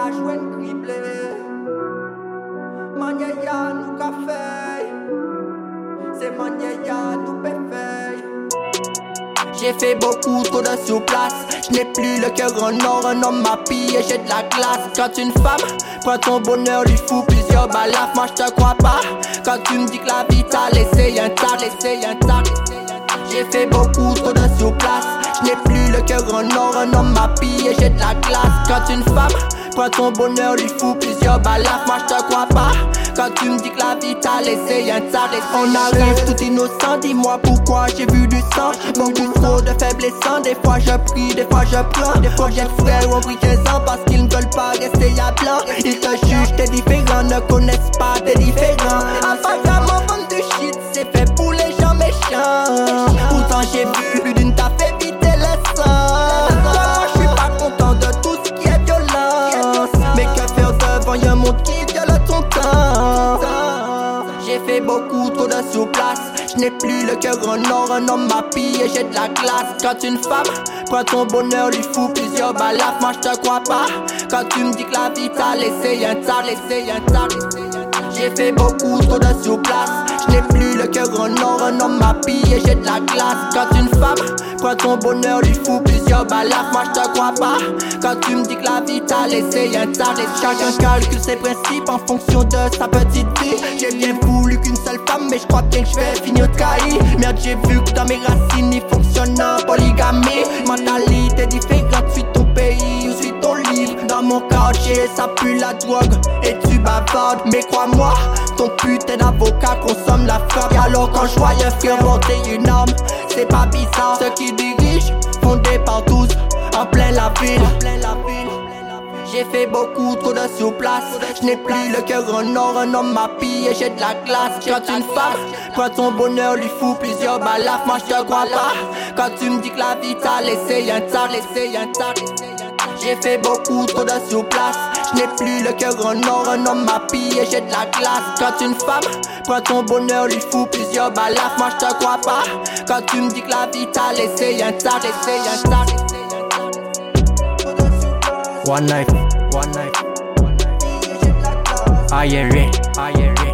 ka jwen krible manye ya nou ka fey c'est manye ya nou pe fey. J'ai fait beaucoup trop de sous-place. Je n'ai plus le cœur en or, un homme m'a pillé, j'ai de la classe. Quand une femme prend ton bonheur, lui fout plusieurs balafres. Moi je te crois pas quand tu me dis que la vie t'a laissé intact, laissé intact. J'ai fait beaucoup trop de sous-place. Je n'ai plus le cœur en or, un homme m'a pillé, j'ai de la classe. Quand une femme prend ton bonheur, lui fout plusieurs balafres. Moi je te crois pas quand tu me dis que la vie t'a laissé intact. On arrive tout innocent, dis-moi pourquoi j'ai vu du sang. Beaucoup trop de faiblesse, des fois je prie, des fois je pleure. Des fois j'ai de frères au prix présent parce qu'ils ne veulent pas rester à blanc. Ils te jugent, t'es différent, ne connaissent pas tes différents. Apparemment, vendre du shit, c'est fait pour les gens méchants. Pourtant j'ai vu plus d'une t'a fait vider le sang. Moi je suis pas content de tout ce qui est violence, mais que faire devant un monde qui viole ton temps. J'ai fait beaucoup trop de sous-place. Je n'ai plus le cœur en or, un homme m'a pillé, j'ai de la classe. Quand une femme prend ton bonheur, lui fout plusieurs balafres. Moi je te crois pas quand tu me dis que la vie t'a laissé intact, laissé intact. J'ai fait beaucoup trop de sous-place. Je n'ai plus le cœur en or, un homme m'a pillé, j'ai de la classe. Quand une femme prend ton bonheur, lui fout plusieurs balafres. Moi je te crois pas quand tu me dis que la vie t'a laissé intact. Chacun calcule ses principes en fonction de sa petite vie. J'ai bien voulu qu'une seule femme, mais je crois bien que je vais finir trahi. Merde, j'ai vu que dans mes racines ils fonctionnent en polygamie. Mentalité différente, suis ton pays ou suis ton livre. Dans mon quartier ça pue la drogue et tu bavardes. Mais crois-moi, ton putain d'avocat consomme la frappe. Et alors quand je vois un frère monter une arme, c'est pas bizarre. Ceux qui dirigent font des partouzes en plein la ville. J'ai fait beaucoup trop de sous-place. Je n'ai plus le cœur en or, un homme m'a pillé, j'ai de la classe. Quand une femme prend ton bonheur, lui fout plusieurs balafres. Moi je te crois pas quand tu me dis que la vie t'a laissé intact, laissé intact. J'ai fait beaucoup trop de sous-place. Je n'ai plus le cœur en or, un homme m'a pillé, j'ai de la classe. Quand une femme prend ton bonheur, lui fout plusieurs balafres. Moi je te crois pas quand tu me dis que la vie t'a laissé intact, laissé intact. One night, one night, one night. I hear it, I hear it.